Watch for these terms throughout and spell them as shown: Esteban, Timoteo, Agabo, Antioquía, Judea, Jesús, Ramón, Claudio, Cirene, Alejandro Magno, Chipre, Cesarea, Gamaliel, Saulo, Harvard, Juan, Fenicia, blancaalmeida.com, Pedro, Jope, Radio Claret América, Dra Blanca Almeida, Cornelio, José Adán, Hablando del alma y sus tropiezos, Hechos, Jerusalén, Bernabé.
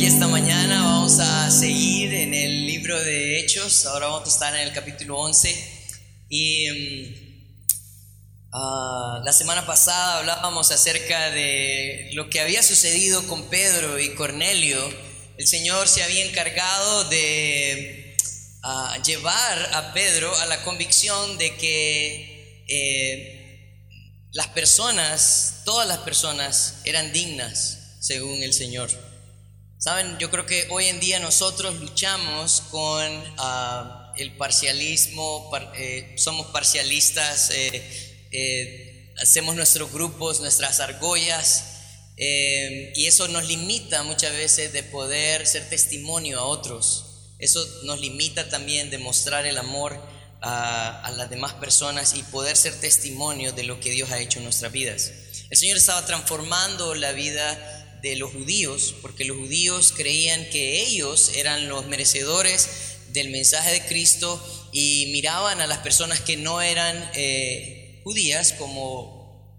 aquí esta mañana. Vamos a seguir en el libro de Hechos. Ahora vamos a estar en el capítulo 11. La semana pasada hablábamos acerca de lo que había sucedido con Pedro y Cornelio. El Señor se había encargado de llevar a Pedro a la convicción de que todas las personas eran dignas según el Señor. Saben, yo creo que hoy en día nosotros luchamos con el parcialismo, somos parcialistas, hacemos nuestros grupos, nuestras argollas, y eso nos limita muchas veces de poder ser testimonio a otros. Eso nos limita también de mostrar el amor a las demás personas y poder ser testimonio de lo que Dios ha hecho en nuestras vidas. El Señor estaba transformando la vida de los judíos, porque los judíos creían que ellos eran los merecedores del mensaje de Cristo y miraban a las personas que no eran judías como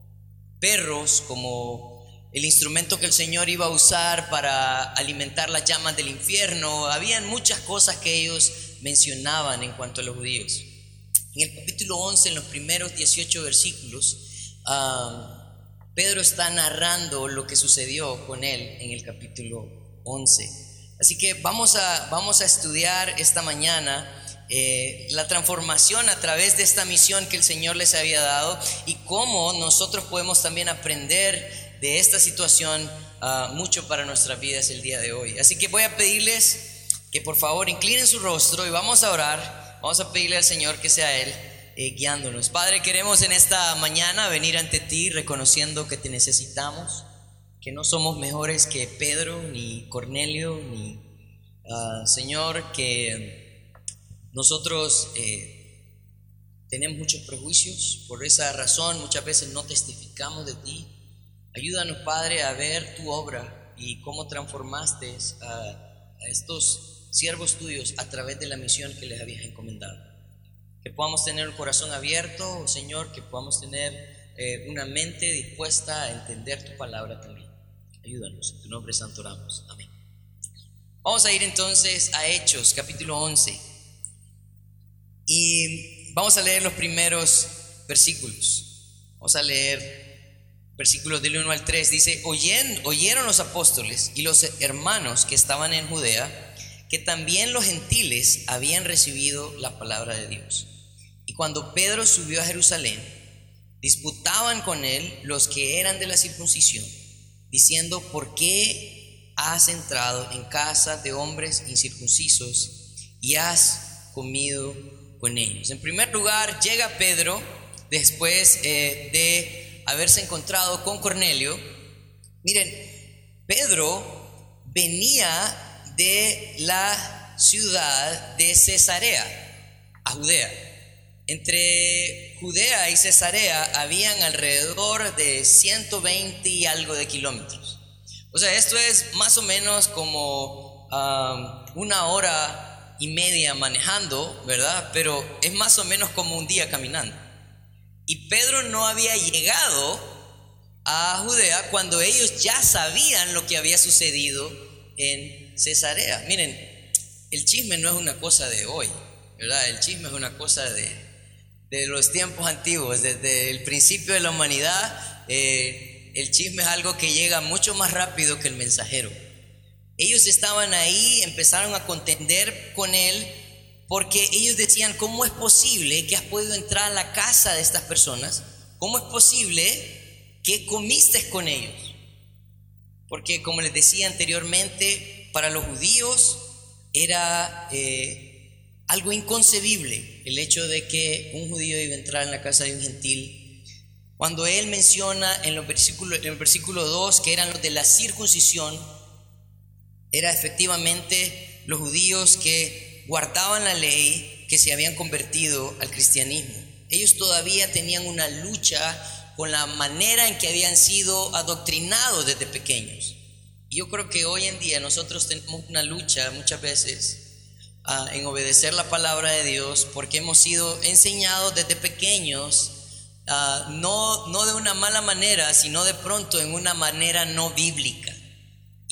perros, como el instrumento que el Señor iba a usar para alimentar las llamas del infierno. Habían muchas cosas que ellos mencionaban en cuanto a los judíos. En el capítulo 11, en los primeros 18 versículos, Pedro está narrando lo que sucedió con él en el capítulo 11. Así que vamos a estudiar esta mañana la transformación a través de esta misión que el Señor les había dado y cómo nosotros podemos también aprender de esta situación mucho para nuestras vidas el día de hoy. Así que voy a pedirles que por favor inclinen su rostro y vamos a orar. Vamos a pedirle al Señor que sea Él guiándonos. Padre, queremos en esta mañana venir ante ti reconociendo que te necesitamos, que no somos mejores que Pedro, ni Cornelio, ni Señor, que nosotros tenemos muchos prejuicios. Por esa razón muchas veces no testificamos de ti. Ayúdanos, Padre, a ver tu obra y cómo transformaste a estos siervos tuyos a través de la misión que les habías encomendado. Que podamos tener el corazón abierto, Señor, que podamos tener una mente dispuesta a entender tu palabra también. Ayúdanos, en tu nombre santo oramos. Amén. Vamos a ir entonces a Hechos, capítulo 11. Y vamos a leer los primeros versículos. Vamos a leer versículos del 1 al 3. Dice, oyeron los apóstoles y los hermanos que estaban en Judea, que también los gentiles habían recibido la palabra de Dios. Y cuando Pedro subió a Jerusalén, disputaban con él los que eran de la circuncisión, diciendo, ¿por qué has entrado en casa de hombres incircuncisos y has comido con ellos? En primer lugar, llega Pedro, después de haberse encontrado con Cornelio. Miren, Pedro venía de la ciudad de Cesarea a Judea. Entre Judea y Cesarea habían alrededor de 120 y algo de kilómetros. O sea, esto es más o menos como una hora y media manejando, ¿verdad? Pero es más o menos como un día caminando. Y Pedro no había llegado a Judea cuando ellos ya sabían lo que había sucedido en Cesarea. Miren, el chisme no es una cosa de hoy, ¿verdad? El chisme es una cosa de los tiempos antiguos, desde el principio de la humanidad. El chisme es algo que llega mucho más rápido que el mensajero. Ellos estaban ahí, empezaron a contender con él, porque ellos decían, ¿cómo es posible que has podido entrar a la casa de estas personas? ¿Cómo es posible que comiste con ellos? Porque como les decía anteriormente, para los judíos era algo inconcebible el hecho de que un judío iba a entrar en la casa de un gentil. Cuando él menciona en el versículo 2 que eran los de la circuncisión, era efectivamente los judíos que guardaban la ley, que se habían convertido al cristianismo. Ellos todavía tenían una lucha con la manera en que habían sido adoctrinados desde pequeños. Yo creo que hoy en día nosotros tenemos una lucha muchas veces en obedecer la palabra de Dios, porque hemos sido enseñados desde pequeños, no de una mala manera, sino de pronto en una manera no bíblica.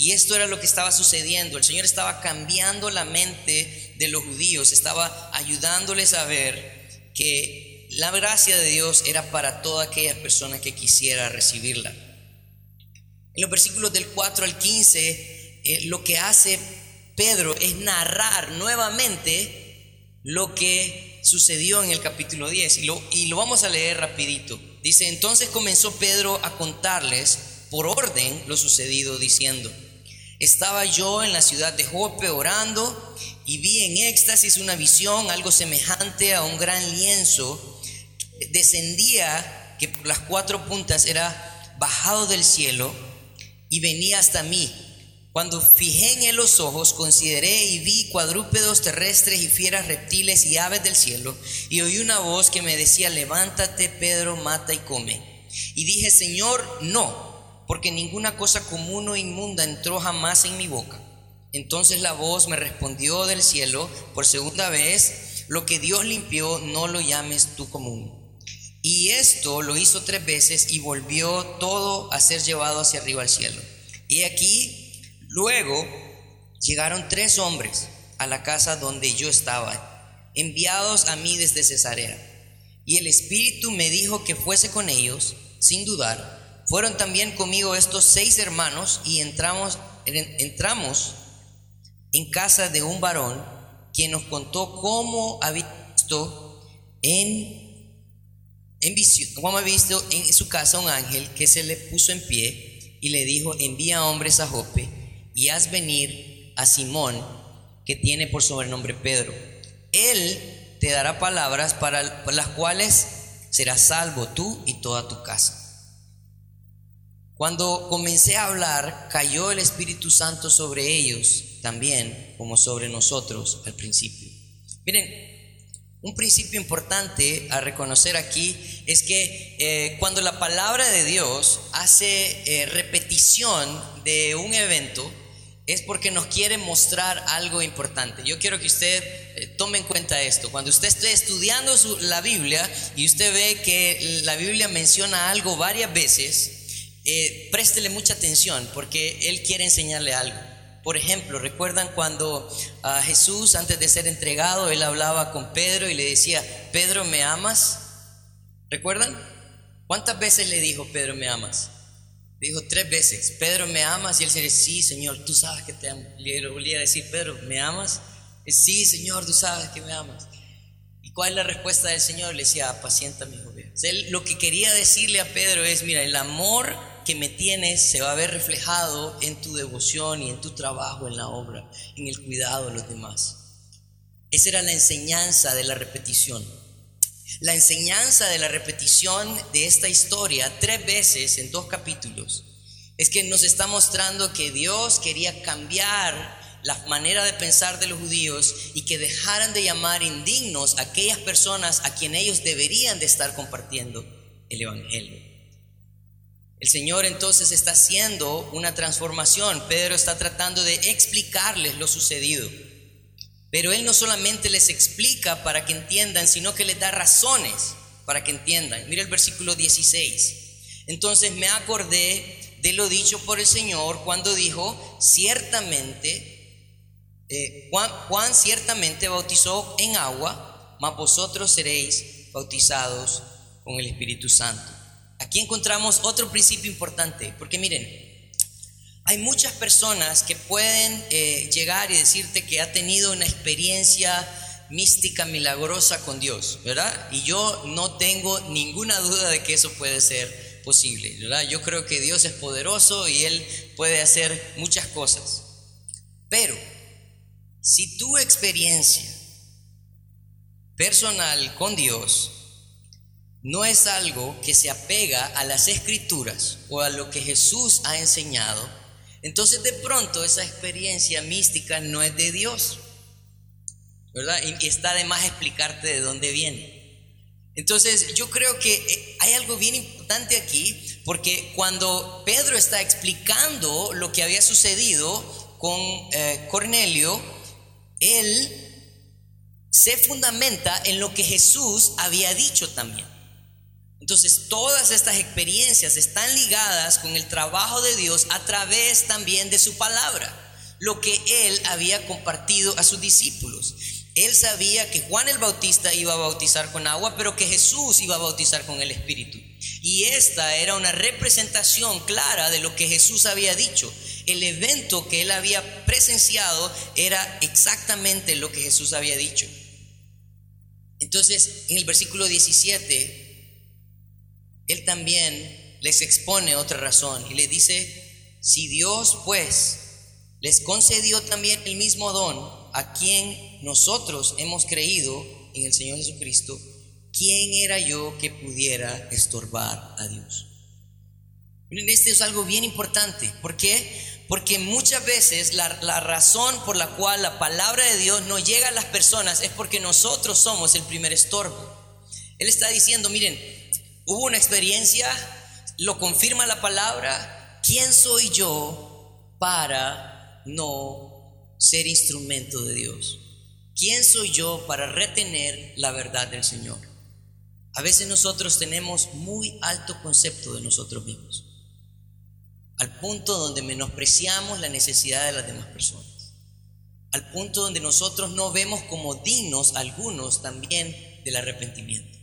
Y esto era lo que estaba sucediendo. El Señor estaba cambiando la mente de los judíos, estaba ayudándoles a ver que la gracia de Dios era para todas aquellas personas que quisieran recibirla. En los versículos del 4 al 15, lo que hace Pedro es narrar nuevamente lo que sucedió en el capítulo 10. Y lo vamos a leer rapidito. Dice: entonces comenzó Pedro a contarles por orden lo sucedido, diciendo: estaba yo en la ciudad de Jope orando y vi en éxtasis una visión, algo semejante a un gran lienzo que descendía, que por las cuatro puntas era bajado del cielo, y venía hasta mí. Cuando fijé en él los ojos, consideré y vi cuadrúpedos terrestres y fieras reptiles y aves del cielo, y oí una voz que me decía: levántate, Pedro, mata y come. Y dije: Señor, no, porque ninguna cosa común o inmunda entró jamás en mi boca. Entonces la voz me respondió del cielo por segunda vez: lo que Dios limpió, no lo llames tú común. Y esto lo hizo 3 veces, y volvió todo a ser llevado hacia arriba al cielo. Y aquí luego llegaron 3 hombres a la casa donde yo estaba, enviados a mí desde Cesarea. Y el Espíritu me dijo que fuese con ellos, sin dudar. Fueron también conmigo estos 6 hermanos, y entramos en casa de un varón, quien nos contó cómo había visto en su casa un ángel que se le puso en pie y le dijo: envía hombres a Jope y haz venir a Simón, que tiene por sobrenombre Pedro. Él te dará palabras para las cuales serás salvo tú y toda tu casa. Cuando comencé a hablar, cayó el Espíritu Santo sobre ellos también, como sobre nosotros al principio. Miren, un principio importante a reconocer aquí es que cuando la palabra de Dios hace repetición de un evento, es porque nos quiere mostrar algo importante. Yo quiero que usted tome en cuenta esto. Cuando usted esté estudiando la Biblia y usted ve que la Biblia menciona algo varias veces, préstele mucha atención, porque Él quiere enseñarle algo. Por ejemplo, ¿recuerdan cuando Jesús, antes de ser entregado, Él hablaba con Pedro y le decía: Pedro, ¿me amas? ¿Recuerdan? ¿Cuántas veces le dijo Pedro, ¿me amas? Le dijo 3 veces: Pedro, ¿me amas? Y él decía: sí, Señor, tú sabes que te amo. Le volvía a decir: Pedro, ¿me amas? Y, sí, Señor, tú sabes que me amas. ¿Y cuál es la respuesta del Señor? Le decía: apacienta mis ovejas. Él lo que quería decirle a Pedro es: mira, el amor que me tienes se va a ver reflejado en tu devoción y en tu trabajo, en la obra, en el cuidado de los demás. Esa era la enseñanza de la repetición. La enseñanza de la repetición de esta historia 3 veces en 2 capítulos es que nos está mostrando que Dios quería cambiar la manera de pensar de los judíos y que dejaran de llamar indignos a aquellas personas a quien ellos deberían de estar compartiendo el evangelio. El Señor entonces está haciendo una transformación. Pedro está tratando de explicarles lo sucedido. Pero Él no solamente les explica para que entiendan, sino que les da razones para que entiendan. Mira el versículo 16. Entonces me acordé de lo dicho por el Señor cuando dijo: Juan ciertamente bautizó en agua, mas vosotros seréis bautizados con el Espíritu Santo. Aquí encontramos otro principio importante, porque miren, hay muchas personas que pueden llegar y decirte que ha tenido una experiencia mística, milagrosa con Dios, ¿verdad? Y yo no tengo ninguna duda de que eso puede ser posible, ¿verdad? Yo creo que Dios es poderoso y Él puede hacer muchas cosas. Pero si tu experiencia personal con Dios no es algo que se apega a las Escrituras o a lo que Jesús ha enseñado, entonces de pronto esa experiencia mística no es de Dios, ¿verdad? Y está de más explicarte de dónde viene. Entonces yo creo que hay algo bien importante aquí, porque cuando Pedro está explicando lo que había sucedido con Cornelio, él se fundamenta en lo que Jesús había dicho también. Entonces, todas estas experiencias están ligadas con el trabajo de Dios a través también de su palabra, lo que Él había compartido a sus discípulos. Él sabía que Juan el Bautista iba a bautizar con agua, pero que Jesús iba a bautizar con el Espíritu. Y esta era una representación clara de lo que Jesús había dicho. El evento que él había presenciado era exactamente lo que Jesús había dicho. Entonces, en el versículo 17... Él también les expone otra razón y les dice: si Dios pues les concedió también el mismo don a quien nosotros hemos creído en el Señor Jesucristo, ¿quién era yo que pudiera estorbar a Dios? Miren, este es algo bien importante. ¿Por qué? Porque muchas veces la razón por la cual la palabra de Dios no llega a las personas es porque nosotros somos el primer estorbo. Él está diciendo: miren, hubo una experiencia, lo confirma la palabra. ¿Quién soy yo para no ser instrumento de Dios? ¿Quién soy yo para retener la verdad del Señor? A veces nosotros tenemos muy alto concepto de nosotros mismos, al punto donde menospreciamos la necesidad de las demás personas, al punto donde nosotros no vemos como dignos algunos también del arrepentimiento.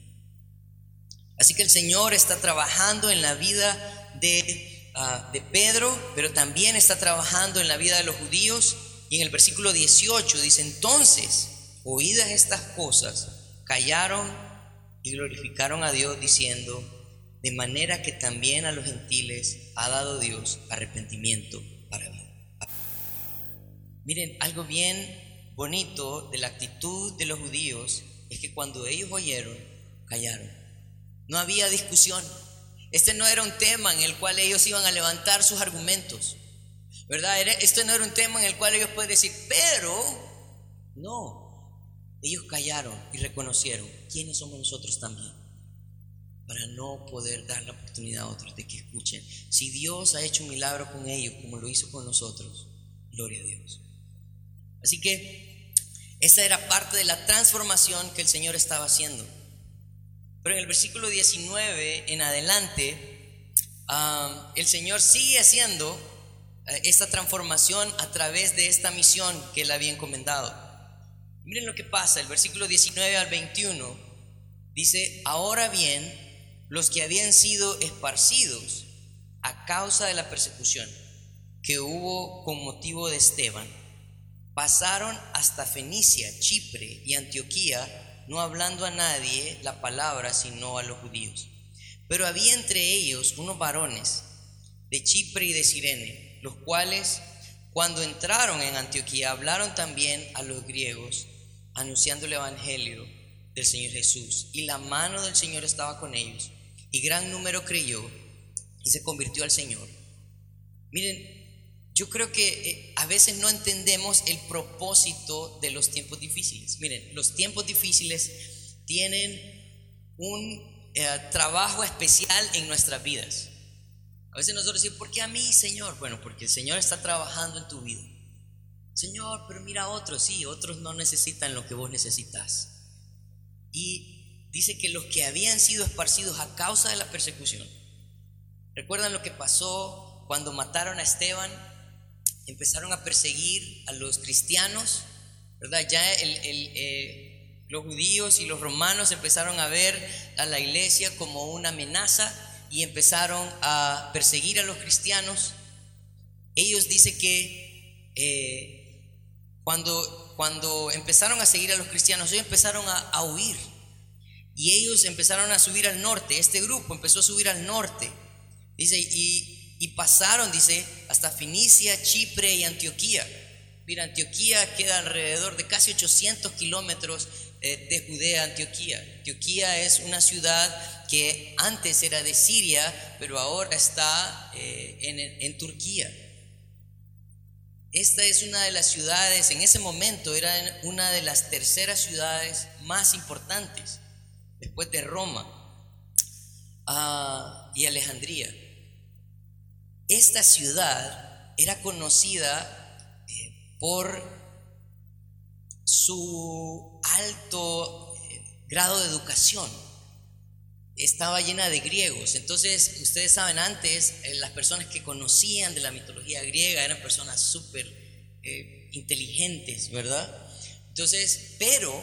Así que el Señor está trabajando en la vida de Pedro, pero también está trabajando en la vida de los judíos. Y en el versículo 18 dice: entonces, oídas estas cosas, callaron y glorificaron a Dios diciendo: de manera que también a los gentiles ha dado Dios arrepentimiento para vida. Miren, algo bien bonito de la actitud de los judíos es que cuando ellos oyeron, callaron. No había discusión. Este no era un tema en el cual ellos iban a levantar sus argumentos, ¿verdad? Este no era un tema en el cual ellos pueden decir, pero no. Ellos callaron y reconocieron quiénes somos nosotros también, para no poder dar la oportunidad a otros de que escuchen. Si Dios ha hecho un milagro con ellos, como lo hizo con nosotros, gloria a Dios. Así que esa era parte de la transformación que el Señor estaba haciendo. Pero en el versículo 19 en adelante, el Señor sigue haciendo esta transformación a través de esta misión que Él había encomendado. Miren lo que pasa, el versículo 19 al 21 dice: ahora bien, los que habían sido esparcidos a causa de la persecución que hubo con motivo de Esteban, pasaron hasta Fenicia, Chipre y Antioquía, no hablando a nadie la palabra sino a los judíos. Pero había entre ellos unos varones de Chipre y de Cirene, los cuales, cuando entraron en Antioquía, hablaron también a los griegos, anunciando el evangelio del Señor Jesús. Y la mano del Señor estaba con ellos, y gran número creyó y se convirtió al Señor. Miren, yo creo que a veces no entendemos el propósito de los tiempos difíciles. Miren, los tiempos difíciles tienen un trabajo especial en nuestras vidas. A veces nosotros decimos: ¿por qué a mí, Señor? Bueno, porque el Señor está trabajando en tu vida. Señor, pero mira a otros. Sí, otros no necesitan lo que vos necesitas. Y dice que los que habían sido esparcidos a causa de la persecución. ¿Recuerdan lo que pasó cuando mataron a Esteban? Empezaron a perseguir a los cristianos, ¿verdad? Ya los judíos y los romanos empezaron a ver a la iglesia como una amenaza y empezaron a perseguir a los cristianos. Ellos dicen que cuando empezaron a seguir a los cristianos, ellos empezaron a huir, y ellos empezaron a subir al norte. Este grupo empezó a subir al norte, dice, y pasaron, dice, hasta Fenicia, Chipre y Antioquía. Mira, Antioquía queda alrededor de casi 800 kilómetros de Judea. Antioquía es una ciudad que antes era de Siria, pero ahora está en Turquía. Esta es una de las ciudades, en ese momento era una de las terceras ciudades más importantes, después de Roma y Alejandría. Esta ciudad era conocida por su alto grado de educación. estaba llena de griegos. Entonces, ustedes saben, antes las personas que conocían de la mitología griega eran personas súper inteligentes, ¿verdad? Entonces, pero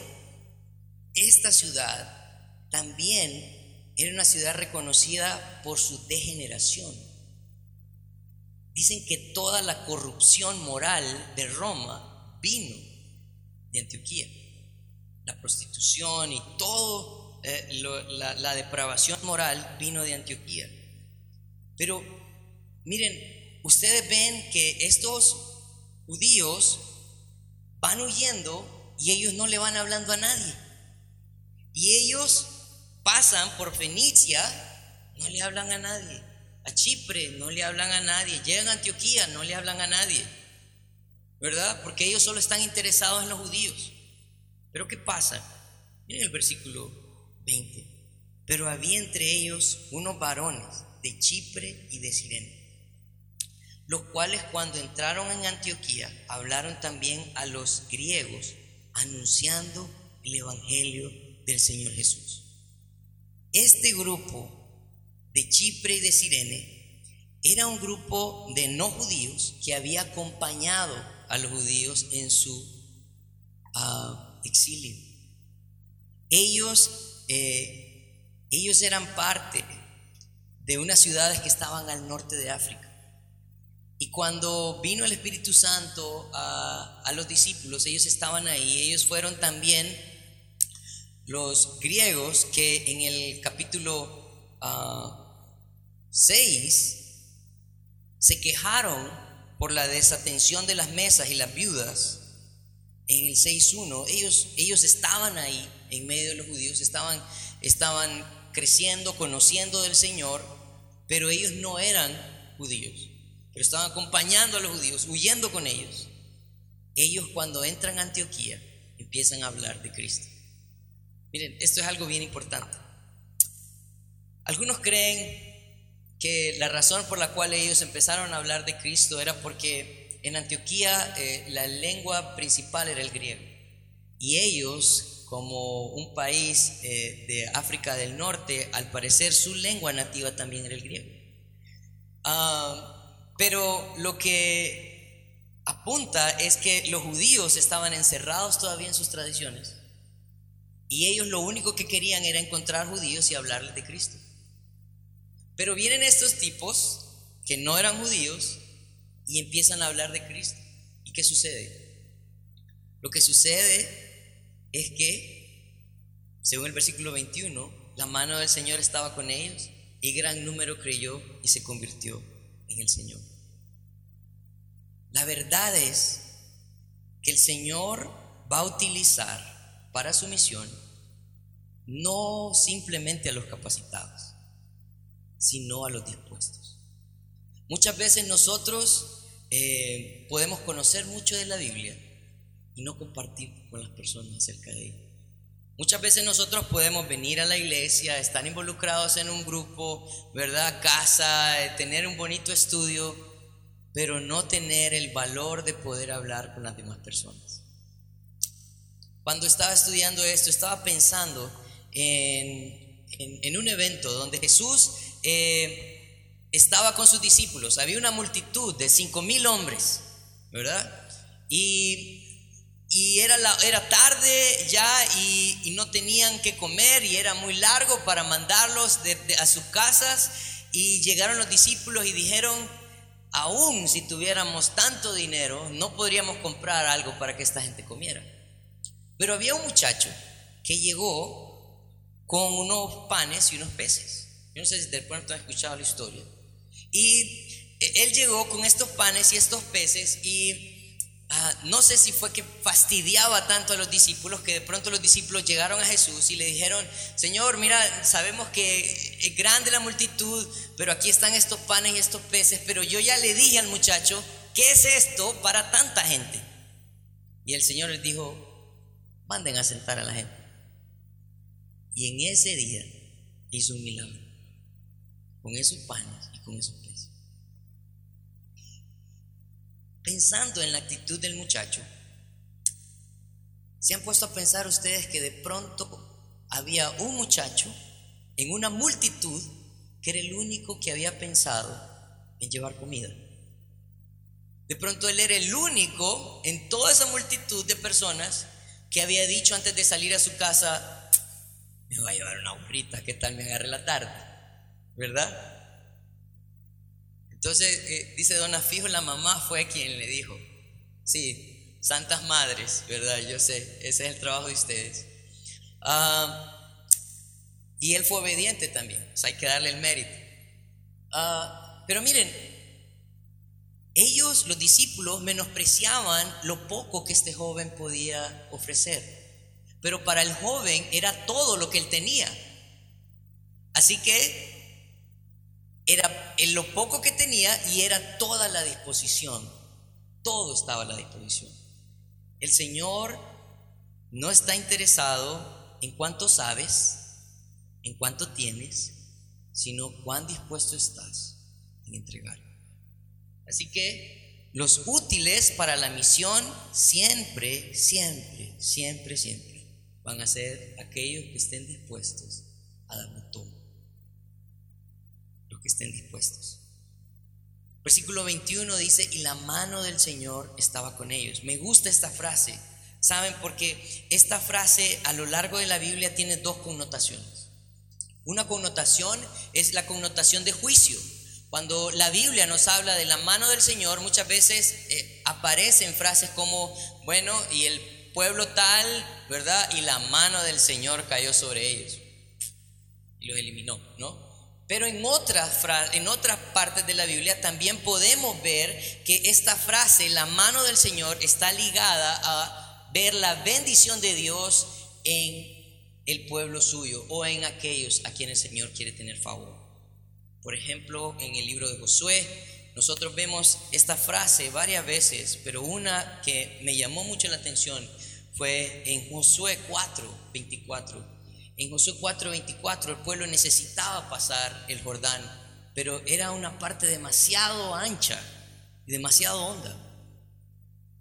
esta ciudad también era una ciudad reconocida por su degeneración. Dicen que toda la corrupción moral de Roma vino de Antioquía. La prostitución y todo. La depravación moral vino de Antioquía. Pero miren, ustedes ven que estos judíos van huyendo y ellos no le van hablando a nadie, y ellos pasan por Fenicia, no le hablan a nadie, a Chipre no le hablan a nadie, llegan a Antioquía, no le hablan a nadie, ¿verdad? Porque ellos solo están interesados en los judíos. Pero ¿qué pasa? Miren el versículo 20. Pero había entre ellos unos varones de Chipre y de Cirene, los cuales cuando entraron en Antioquía hablaron también a los griegos, anunciando el evangelio del Señor Jesús. Este grupo de Chipre y de Cirene era un grupo de no judíos que había acompañado a los judíos en su exilio. Ellos eran parte de unas ciudades que estaban al norte de África. Y cuando vino el Espíritu Santo a los discípulos, ellos estaban ahí. Ellos fueron también los griegos que en el capítulo 6 se quejaron por la desatención de las mesas y las viudas. En el 6.1 ellos estaban ahí en medio de los judíos, estaban creciendo, conociendo del Señor, pero ellos no eran judíos, pero estaban acompañando a los judíos, huyendo con ellos. Ellos cuando entran a Antioquía empiezan a hablar de Cristo. Miren, esto es algo bien importante. Algunos creen que la razón por la cual ellos empezaron a hablar de Cristo era porque en Antioquía la lengua principal era el griego, y ellos, como un país de África del Norte, al parecer su lengua nativa también era el griego. Pero lo que apunta es que los judíos estaban encerrados todavía en sus tradiciones, y ellos lo único que querían era encontrar judíos y hablarles de Cristo. Pero vienen estos tipos que no eran judíos y empiezan a hablar de Cristo. ¿Y qué sucede? Lo que sucede es que, según el versículo 21, la mano del Señor estaba con ellos, y gran número creyó y se convirtió en el Señor. La verdad es que el Señor va a utilizar para su misión no simplemente a los capacitados, sino a los dispuestos. Muchas veces nosotros podemos conocer mucho de la Biblia y no compartir con las personas acerca de ella. Muchas veces nosotros podemos venir a la iglesia, estar involucrados en un grupo, ¿verdad? Casa, tener un bonito estudio, pero no tener el valor de poder hablar con las demás personas. Cuando estaba estudiando esto, estaba pensando en un evento donde Jesús estaba con sus discípulos. Había una multitud de 5,000 hombres, ¿verdad? Y era tarde ya, y no tenían que comer, y era muy largo para mandarlos a sus casas. Y llegaron los discípulos y dijeron: aún si tuviéramos tanto dinero, no podríamos comprar algo para que esta gente comiera. Pero había un muchacho que llegó con unos panes y unos peces. Yo no sé si de pronto han escuchado la historia. Y él llegó con estos panes y estos peces, y no sé si fue que fastidiaba tanto a los discípulos que de pronto los discípulos llegaron a Jesús y le dijeron: Señor, mira, sabemos que es grande la multitud, pero aquí están estos panes y estos peces, pero yo ya le dije al muchacho, ¿qué es esto para tanta gente? Y el Señor les dijo: manden a sentar a la gente. Y en ese día hizo un milagro con esos panes y con esos peces. Pensando en la actitud del muchacho, ¿se han puesto a pensar ustedes que de pronto había un muchacho en una multitud que era el único que había pensado en llevar comida. De pronto él era el único en toda esa multitud de personas que había dicho antes de salir a su casa: me voy a llevar una burrita, ¿qué tal me agarre la tarde? ¿Verdad? Entonces, dice Dona Fijo, la mamá fue quien le dijo. Sí, santas madres, ¿verdad? Yo sé, ese es el trabajo de ustedes. Y él fue obediente también, o sea, hay que darle el mérito. Pero miren, ellos, los discípulos, menospreciaban lo poco que este joven podía ofrecer. Pero para el joven era todo lo que él tenía. Así que era en lo poco que tenía y era toda la disposición. Todo estaba a la disposición. El Señor no está interesado en cuánto sabes, en cuánto tienes, sino cuán dispuesto estás en entregar. Así que los útiles para la misión siempre, siempre, siempre, siempre van a ser aquellos que estén dispuestos a darlo todo. Que estén dispuestos. Versículo 21 dice: y la mano del Señor estaba con ellos. Me gusta esta frase, ¿saben? Porque esta frase a lo largo de la Biblia tiene dos connotaciones. Una connotación es la connotación de juicio. Cuando la Biblia nos habla de la mano del Señor, muchas veces aparecen frases como, bueno, y el pueblo tal, ¿verdad? Y la mano del Señor cayó sobre ellos y los eliminó, ¿no? Pero en otras partes de la Biblia también podemos ver que esta frase, la mano del Señor, está ligada a ver la bendición de Dios en el pueblo suyo o en aquellos a quienes el Señor quiere tener favor. Por ejemplo, en el libro de Josué, nosotros vemos esta frase varias veces, pero una que me llamó mucho la atención fue en Josué 4:24. En Josué 4:24 el pueblo necesitaba pasar el Jordán, pero era una parte demasiado ancha y demasiado honda.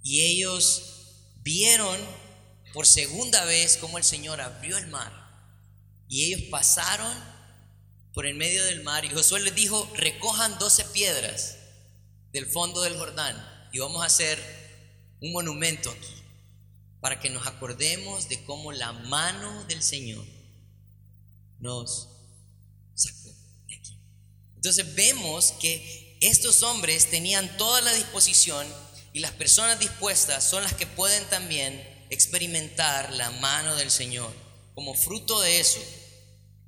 Y ellos vieron por segunda vez cómo el Señor abrió el mar. Y ellos pasaron por el medio del mar y Josué les dijo: recojan 12 piedras del fondo del Jordán y vamos a hacer un monumento aquí para que nos acordemos de cómo la mano del Señor nos sacó de aquí. Entonces vemos que estos hombres tenían toda la disposición, y las personas dispuestas son las que pueden también experimentar la mano del Señor. Como fruto de eso,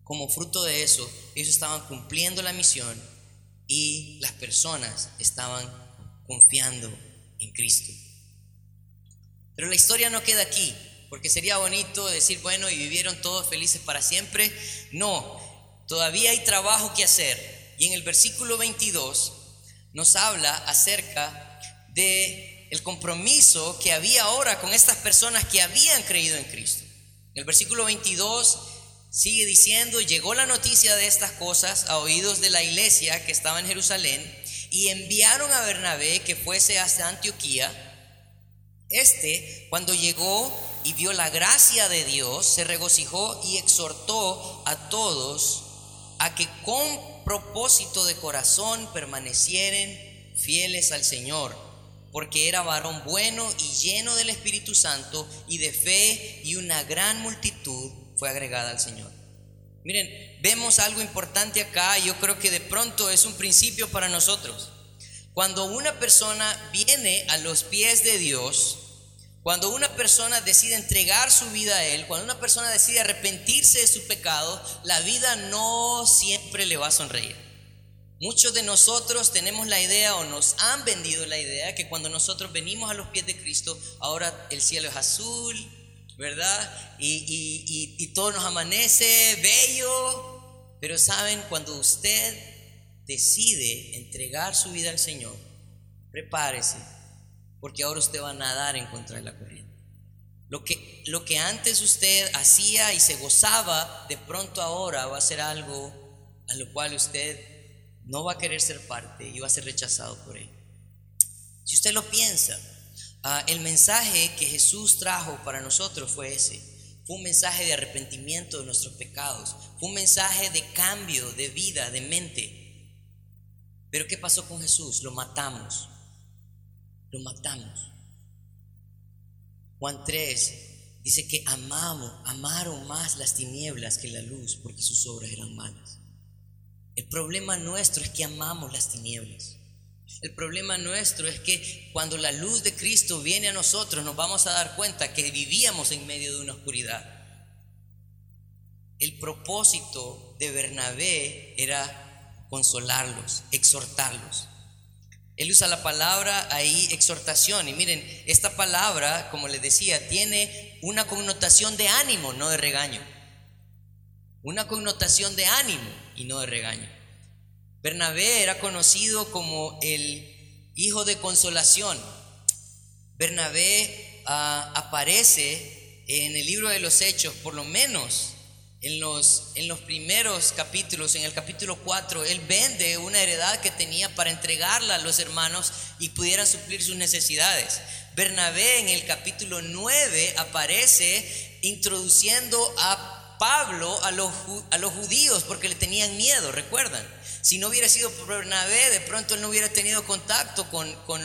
ellos estaban cumpliendo la misión y las personas estaban confiando en Cristo. Pero la historia no queda aquí, porque sería bonito decir, bueno, y vivieron todos felices para siempre. No, todavía hay trabajo que hacer. Y en el versículo 22 nos habla acerca del compromiso que había ahora con estas personas que habían creído en Cristo. En el versículo 22 sigue diciendo: llegó la noticia de estas cosas a oídos de la iglesia que estaba en Jerusalén, y enviaron a Bernabé que fuese hasta Antioquía. Este, cuando llegó y vio la gracia de Dios, se regocijó y exhortó a todos a que con propósito de corazón permanecieren fieles al Señor, porque era varón bueno y lleno del Espíritu Santo y de fe, y una gran multitud fue agregada al Señor. Miren, vemos algo importante acá. Yo creo que de pronto es un principio para nosotros. Cuando una persona viene a los pies de Dios, cuando una persona decide entregar su vida a Él, cuando una persona decide arrepentirse de su pecado, la vida no siempre le va a sonreír. Muchos de nosotros tenemos la idea, o nos han vendido la idea, que cuando nosotros venimos a los pies de Cristo, ahora el cielo es azul, ¿verdad? Y todo nos amanece bello. Pero saben, cuando usted decide entregar su vida al Señor, prepárese, porque ahora usted va a nadar en contra de la corriente. Lo que antes usted hacía y se gozaba, de pronto ahora va a ser algo a lo cual usted no va a querer ser parte y va a ser rechazado por Él. Si usted lo piensa, el mensaje que Jesús trajo para nosotros fue ese: Fue un mensaje de arrepentimiento de nuestros pecados. Fue un mensaje de cambio de vida, de mente. Pero ¿qué pasó con Jesús? Lo matamos. Lo matamos. Juan 3 dice que amaron más las tinieblas que la luz, porque sus obras eran malas. El problema nuestro es que amamos las tinieblas. El problema nuestro es que cuando la luz de Cristo viene a nosotros, nos vamos a dar cuenta que vivíamos en medio de una oscuridad. El propósito de Bernabé era consolarlos, exhortarlos. Él usa la palabra ahí, exhortación. Y miren, esta palabra, como les decía, tiene una connotación de ánimo, no de regaño. Una connotación de ánimo y no de regaño. Bernabé era conocido como el hijo de consolación. Bernabé aparece en el libro de los Hechos, por lo menos en los primeros capítulos. En el capítulo 4, él vende una heredad que tenía para entregarla a los hermanos y pudieran suplir sus necesidades. Bernabé en el capítulo 9 aparece introduciendo a Pablo a los judíos porque le tenían miedo, ¿recuerdan? Si no hubiera sido por Bernabé, de pronto él no hubiera tenido contacto con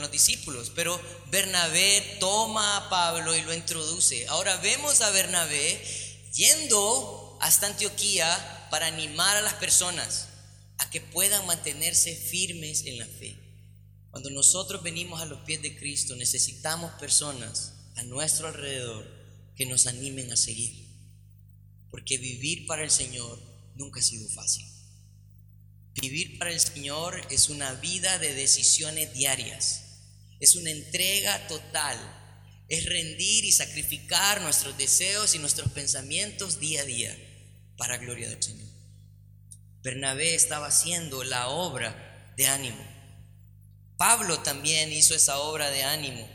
los discípulos. Pero Bernabé toma a Pablo y lo introduce. Ahora vemos a Bernabé yendo hasta Antioquía para animar a las personas a que puedan mantenerse firmes en la fe. Cuando nosotros venimos a los pies de Cristo, necesitamos personas a nuestro alrededor que nos animen a seguir. Porque vivir para el Señor nunca ha sido fácil. Vivir para el Señor es una vida de decisiones diarias, es una entrega total, es rendir y sacrificar nuestros deseos y nuestros pensamientos día a día para la gloria del Señor. Bernabé estaba haciendo la obra de ánimo. Pablo también hizo esa obra de ánimo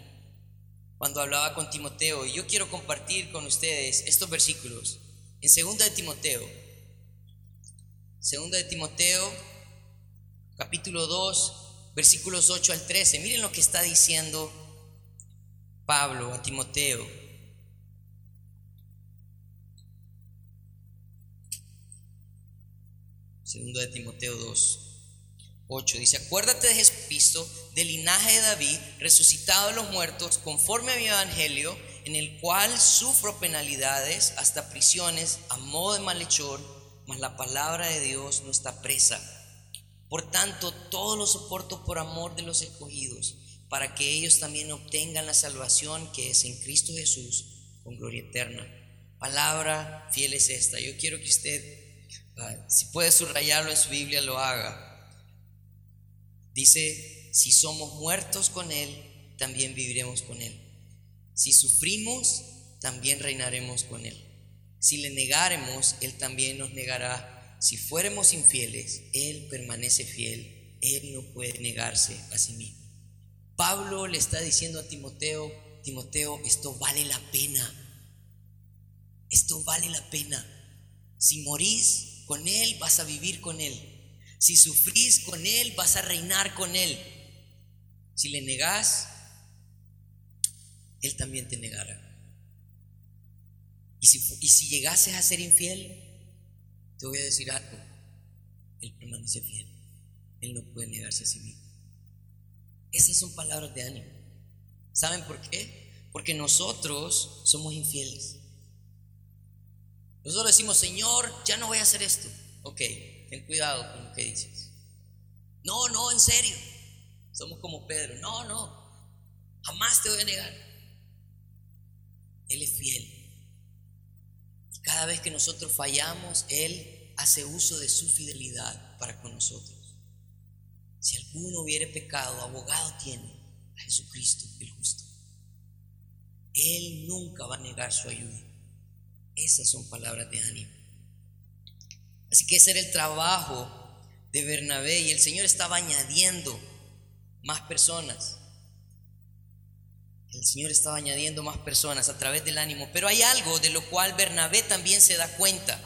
cuando hablaba con Timoteo. Y yo quiero compartir con ustedes estos versículos en 2 de Timoteo. 2 de Timoteo capítulo 2, versículos 8 al 13. Miren lo que está diciendo Pablo a Timoteo. Segundo de Timoteo 2, 8 dice: acuérdate de Jesucristo, del linaje de David, resucitado de los muertos, conforme a mi evangelio, en el cual sufro penalidades hasta prisiones a modo de malhechor, mas la palabra de Dios no está presa. Por tanto, todo lo soporto por amor de los escogidos, para que ellos también obtengan la salvación que es en Cristo Jesús, con gloria eterna. Palabra fiel es esta. Yo quiero que usted, si puede subrayarlo en su Biblia, lo haga. Dice: si somos muertos con Él, también viviremos con Él. Si sufrimos, también reinaremos con Él. Si le negáremos, Él también nos negará. Si fuéramos infieles, Él permanece fiel. Él no puede negarse a sí mismo. Pablo le está diciendo a Timoteo: Timoteo, esto vale la pena. Esto vale la pena. Si morís con Él, vas a vivir con Él. Si sufrís con Él, vas a reinar con Él. Si le negás, Él también te negará. Y si llegases a ser infiel, te voy a decir algo: Él permanece fiel. Él no puede negarse a sí mismo. Esas son palabras de ánimo. ¿Saben por qué? Porque nosotros somos infieles. Nosotros decimos: Señor, ya no voy a hacer esto. Ok, ten cuidado con lo que dices. No, en serio. Somos como Pedro: no, jamás te voy a negar. Él es fiel. Cada vez que nosotros fallamos, Él hace uso de su fidelidad para con nosotros. Si alguno hubiere pecado, abogado tiene a Jesucristo el justo. Él nunca va a negar su ayuda. Esas son palabras de ánimo. Así que ese era el trabajo de Bernabé, y el Señor estaba añadiendo más personas. El Señor estaba añadiendo más personas a través del ánimo. Pero hay algo de lo cual Bernabé también se da cuenta.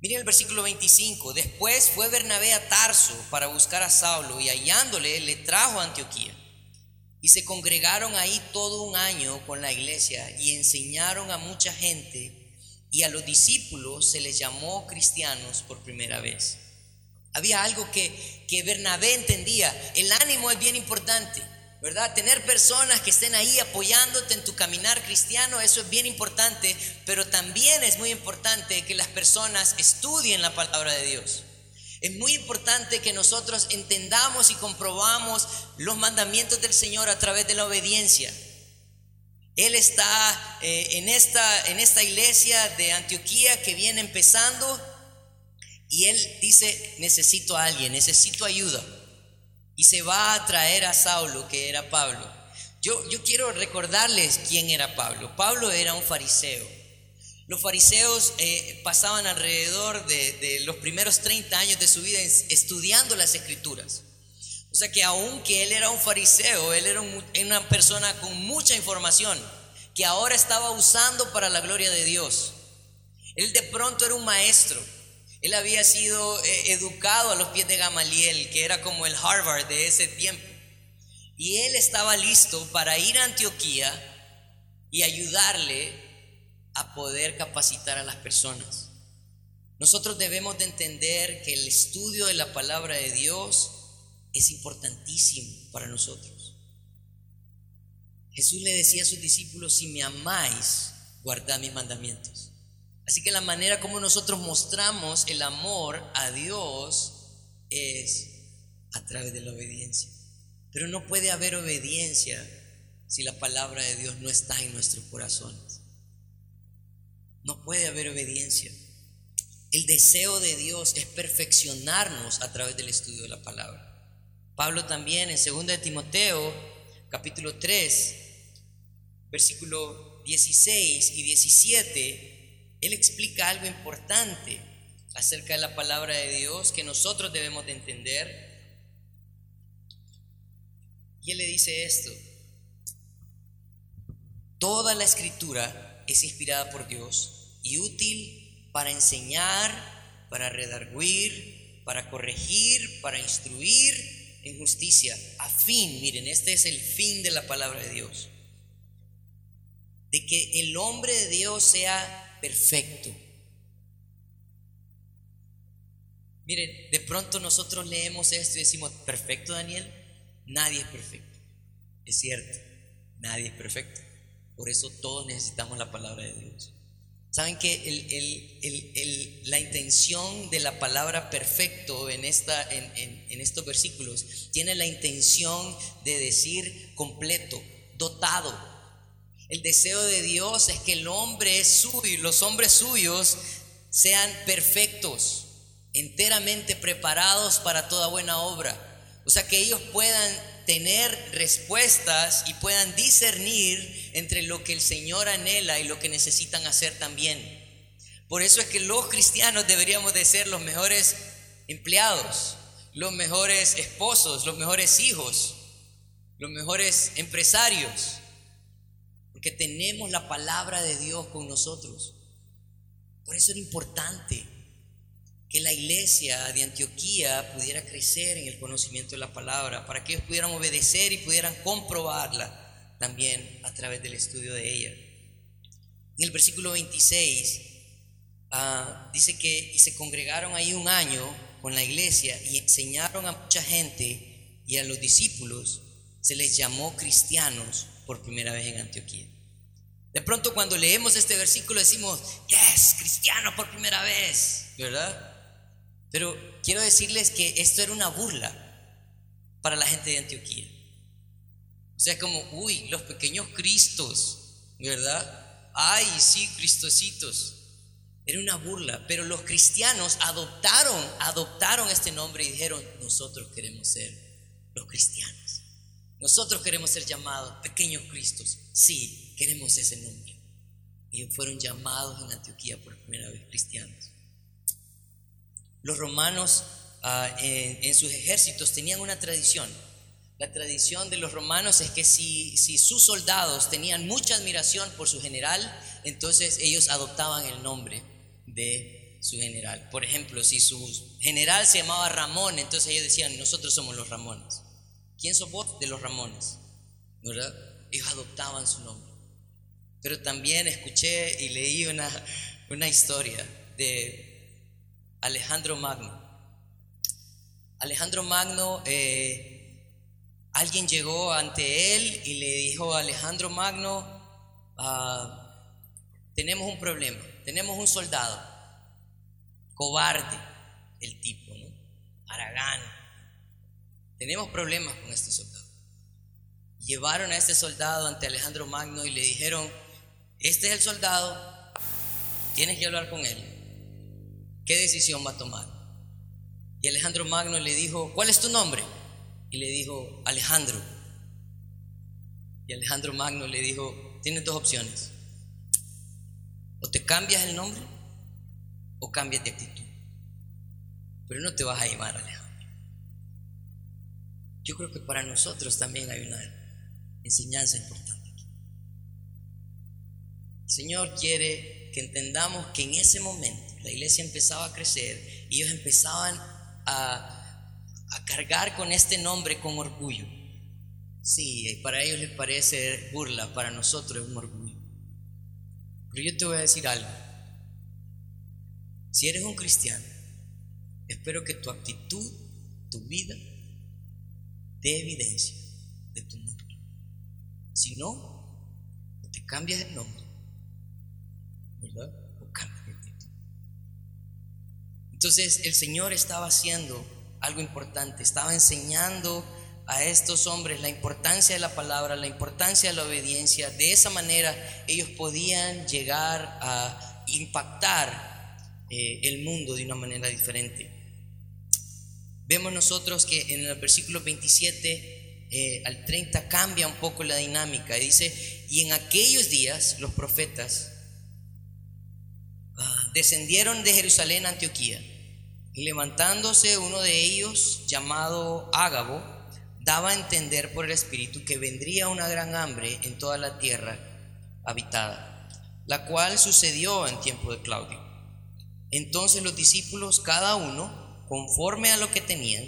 Miren el versículo 25. Después fue Bernabé a Tarso para buscar a Saulo, y hallándole le trajo a Antioquía. Y se congregaron ahí todo un año con la iglesia y enseñaron a mucha gente, y a los discípulos se les llamó cristianos por primera vez. Había algo que Bernabé entendía. El ánimo es bien importante, ¿verdad? Tener personas que estén ahí apoyándote en tu caminar cristiano, eso es bien importante, pero también es muy importante que las personas estudien la palabra de Dios. Es muy importante que nosotros entendamos y comprobamos los mandamientos del Señor a través de la obediencia. Él está en esta iglesia de Antioquía que viene empezando, y él dice: necesito a alguien, necesito ayuda. Y se va a traer a Saulo, que era Pablo. Yo quiero recordarles quién era Pablo. Pablo era un fariseo. Los fariseos pasaban alrededor de los primeros 30 años de su vida estudiando las escrituras. O sea que aunque él era un fariseo, él era una persona con mucha información que ahora estaba usando para la gloria de Dios. Él de pronto era un maestro. Él había sido educado a los pies de Gamaliel, que era como el Harvard de ese tiempo. Y él estaba listo para ir a Antioquía y ayudarle a poder capacitar a las personas. Nosotros debemos de entender que el estudio de la palabra de Dios es importantísimo para nosotros. Jesús le decía a sus discípulos: si me amáis, guardad mis mandamientos. Así que la manera como nosotros mostramos el amor a Dios es a través de la obediencia. Pero no puede haber obediencia si la palabra de Dios no está en nuestros corazones. No puede haber obediencia. El deseo de Dios es perfeccionarnos a través del estudio de la palabra. Pablo también en 2 de Timoteo, capítulo 3, versículo 16 y 17, él explica algo importante acerca de la palabra de Dios que nosotros debemos de entender. Y él le dice esto: toda la escritura es inspirada por Dios y útil para enseñar, para redarguir, para corregir, para instruir en justicia, a fin, miren, este es el fin de la palabra de Dios, de que el hombre de Dios sea perfecto. Miren, de pronto nosotros leemos esto y decimos: perfecto, Daniel, nadie es perfecto. Es cierto, nadie es perfecto. Por eso todos necesitamos la palabra de Dios. ¿Saben que la intención de la palabra perfecto en estos versículos tiene la intención de decir completo, dotado? El deseo de Dios es que el hombre es suyo y los hombres suyos sean perfectos, enteramente preparados para toda buena obra. O sea, que ellos puedan tener respuestas y puedan discernir entre lo que el Señor anhela y lo que necesitan hacer también. Por eso es que los cristianos deberíamos de ser los mejores empleados, los mejores esposos, los mejores hijos, los mejores empresarios, porque tenemos la palabra de Dios con nosotros. Por eso era importante que la iglesia de Antioquía pudiera crecer en el conocimiento de la palabra, para que ellos pudieran obedecer y pudieran comprobarla también a través del estudio de ella. En el versículo 26 dice que y se congregaron ahí un año con la iglesia y enseñaron a mucha gente, y a los discípulos se les llamó cristianos por primera vez en Antioquía. De pronto, cuando leemos este versículo decimos: yes, cristiano por primera vez, ¿verdad? Pero quiero decirles que esto era una burla para la gente de Antioquía. O sea, como, uy, los pequeños cristos, ¿verdad? Ay, sí, cristositos. Era una burla, pero los cristianos adoptaron este nombre y dijeron: nosotros queremos ser los cristianos. Nosotros queremos ser llamados pequeños cristos. Sí, queremos ese nombre. Y fueron llamados en Antioquía por primera vez cristianos. Los romanos en sus ejércitos tenían una tradición. La tradición de los romanos es que si sus soldados tenían mucha admiración por su general, entonces ellos adoptaban el nombre de su general. Por ejemplo, si su general se llamaba Ramón, entonces ellos decían: nosotros somos los Ramones. ¿Quién sos vos? De los Ramones. ¿verdad? Ellos adoptaban su nombre. Pero también escuché y leí una historia de Alejandro Magno. Alejandro Magno, alguien llegó ante él y le dijo a Alejandro Magno, tenemos un problema, tenemos un soldado, cobarde el tipo, ¿no? Haragán. Tenemos problemas con este soldado. Llevaron a este soldado ante Alejandro Magno y le dijeron, este es el soldado, tienes que hablar con él. ¿Qué decisión va a tomar? Y Alejandro Magno le dijo, ¿cuál es tu nombre? Y le dijo, Alejandro. Y Alejandro Magno le dijo, tienes dos opciones. O te cambias el nombre o cambias de actitud. Pero no te vas a llamar Alejandro. Yo creo que para nosotros también hay una enseñanza importante aquí. El Señor quiere que entendamos que en ese momento la iglesia empezaba a crecer y ellos empezaban a cargar con este nombre con orgullo. Sí, para ellos les parece burla, para nosotros es un orgullo. Pero yo te voy a decir algo. Si eres un cristiano, espero que tu actitud, tu vida, dé evidencia de tu nombre. Si no, te cambias el nombre, ¿verdad? O cambias de actitud. Entonces el Señor estaba haciendo algo importante, estaba enseñando a estos hombres la importancia de la palabra, la importancia de la obediencia. De esa manera ellos podían llegar a impactar el mundo de una manera diferente. Vemos nosotros que en el versículo 27 al 30 cambia un poco la dinámica. Dice, y en aquellos días los profetas descendieron de Jerusalén a Antioquía. Y levantándose uno de ellos, llamado Agabo, daba a entender por el Espíritu que vendría una gran hambre en toda la tierra habitada, la cual sucedió en tiempo de Claudio. Entonces los discípulos, cada uno, conforme a lo que tenían,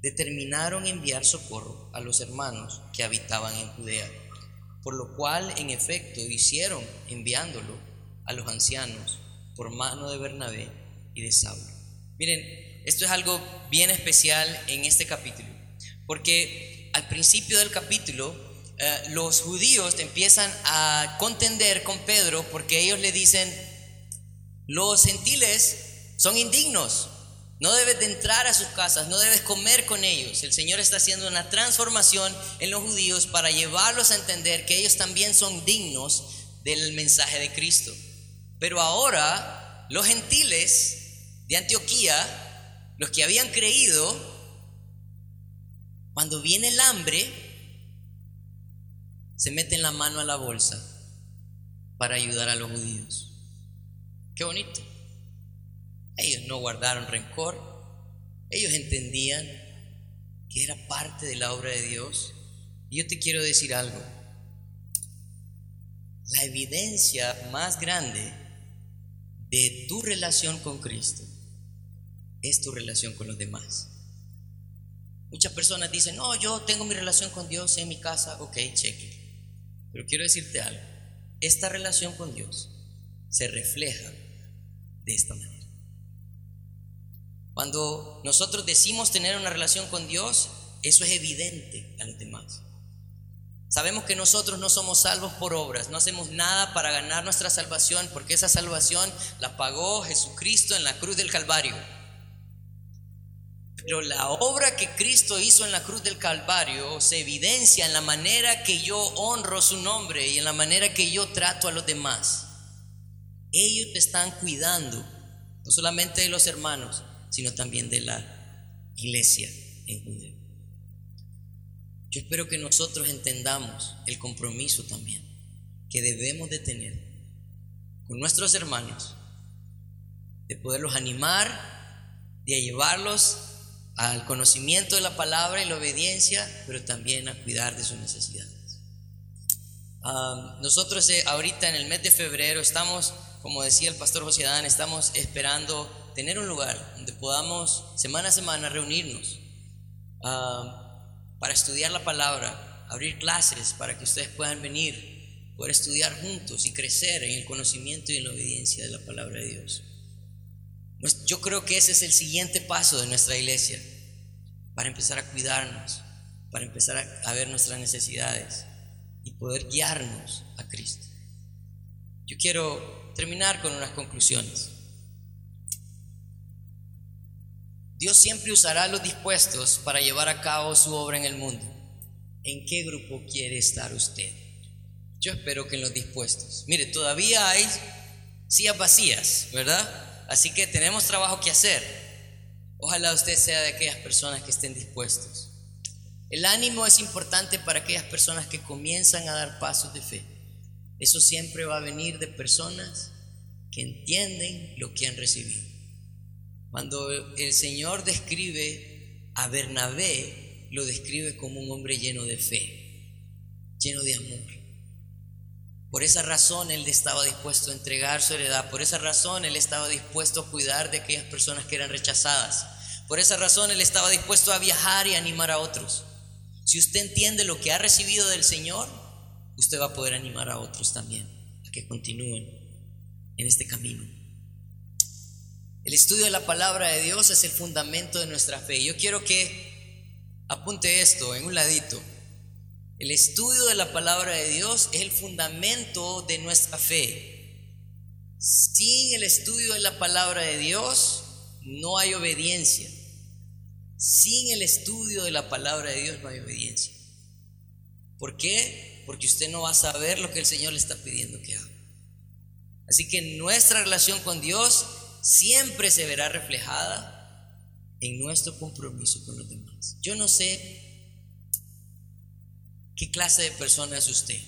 determinaron enviar socorro a los hermanos que habitaban en Judea, por lo cual, en efecto, hicieron enviándolo a los ancianos por mano de Bernabé y de Saulo. Miren, esto es algo bien especial en este capítulo, porque al principio del capítulo los judíos empiezan a contender con Pedro porque ellos le dicen, los gentiles son indignos, no debes de entrar a sus casas, no debes comer con ellos. El Señor está haciendo una transformación en los judíos para llevarlos a entender que ellos también son dignos del mensaje de Cristo. Pero ahora los gentiles de Antioquía, los que habían creído, cuando viene el hambre, se meten la mano a la bolsa para ayudar a los judíos. Qué bonito. Ellos no guardaron rencor. Ellos entendían que era parte de la obra de Dios. Y yo te quiero decir algo. La evidencia más grande de tu relación con Cristo es tu relación con los demás. Muchas personas dicen, no, yo tengo mi relación con Dios en mi casa. Ok, cheque. Pero quiero decirte algo. Esta relación con Dios se refleja de esta manera. Cuando nosotros decimos tener una relación con Dios, eso es evidente a los demás. Sabemos que nosotros no somos salvos por obras, no hacemos nada para ganar nuestra salvación, porque esa salvación la pagó Jesucristo en la cruz del Calvario. Pero la obra que Cristo hizo en la cruz del Calvario se evidencia en la manera que yo honro su nombre y en la manera que yo trato a los demás. Ellos te están cuidando, no solamente de los hermanos, sino también de la iglesia en Judea. Yo espero que nosotros entendamos el compromiso también que debemos de tener con nuestros hermanos, de poderlos animar, de llevarlos al conocimiento de la palabra y la obediencia, pero también a cuidar de sus necesidades. Nosotros ahorita en el mes de febrero estamos, como decía el pastor José Adán, estamos esperando tener un lugar donde podamos semana a semana reunirnos para estudiar la palabra, abrir clases para que ustedes puedan venir, poder estudiar juntos y crecer en el conocimiento y en la obediencia de la palabra de Dios. Yo creo que ese es el siguiente paso de nuestra iglesia, para empezar a cuidarnos, para empezar a ver nuestras necesidades y poder guiarnos a Cristo. Yo quiero terminar con unas conclusiones. Dios siempre usará a los dispuestos para llevar a cabo su obra en el mundo. ¿En qué grupo quiere estar usted? Yo espero que en los dispuestos. Mire, todavía hay sillas vacías, ¿verdad? Así que tenemos trabajo que hacer. Ojalá usted sea de aquellas personas que estén dispuestos. El ánimo es importante para aquellas personas que comienzan a dar pasos de fe. Eso siempre va a venir de personas que entienden lo que han recibido. Cuando el Señor describe a Bernabé, lo describe como un hombre lleno de fe, lleno de amor. Por esa razón él estaba dispuesto a entregar su heredad. Por esa razón él estaba dispuesto a cuidar de aquellas personas que eran rechazadas. Por esa razón él estaba dispuesto a viajar y animar a otros. Si usted entiende lo que ha recibido del Señor, usted va a poder animar a otros también a que continúen en este camino. El estudio de la palabra de Dios es el fundamento de nuestra fe. Yo quiero que apunte esto en un ladito. El estudio de la palabra de Dios es el fundamento de nuestra fe. Sin el estudio de la palabra de Dios no hay obediencia. Sin el estudio de la palabra de Dios no hay obediencia. ¿Por qué? Porque usted no va a saber lo que el Señor le está pidiendo que haga. Así que nuestra relación con Dios siempre se verá reflejada en nuestro compromiso con los demás. Yo no sé qué clase de persona es usted.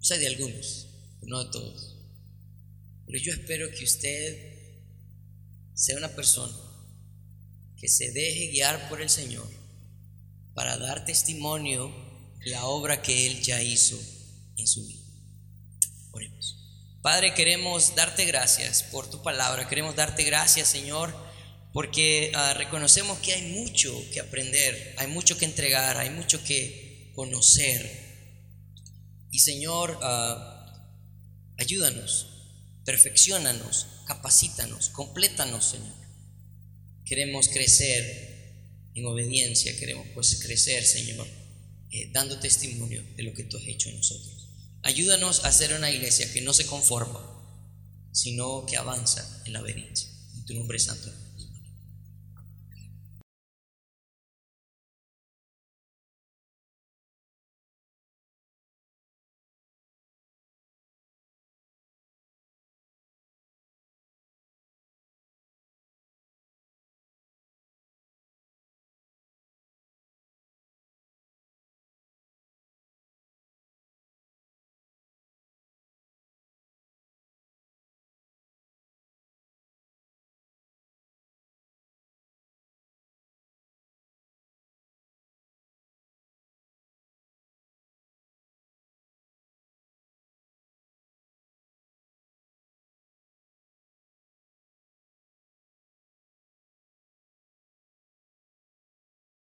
O sea, de algunos, no de todos. Pero yo espero que usted sea una persona que se deje guiar por el Señor para dar testimonio la obra que Él ya hizo en su vida. Oremos. Padre, queremos darte gracias por tu palabra. Queremos darte gracias, Señor, porque reconocemos que hay mucho que aprender, hay mucho que entregar, hay mucho que conocer. Y Señor, ayúdanos, perfecciónanos, capacítanos, complétanos, Señor. Queremos crecer en obediencia, queremos pues crecer, Señor, dando testimonio de lo que tú has hecho en nosotros. Ayúdanos a ser una iglesia que no se conforma, sino que avanza en la obediencia. En tu nombre santo.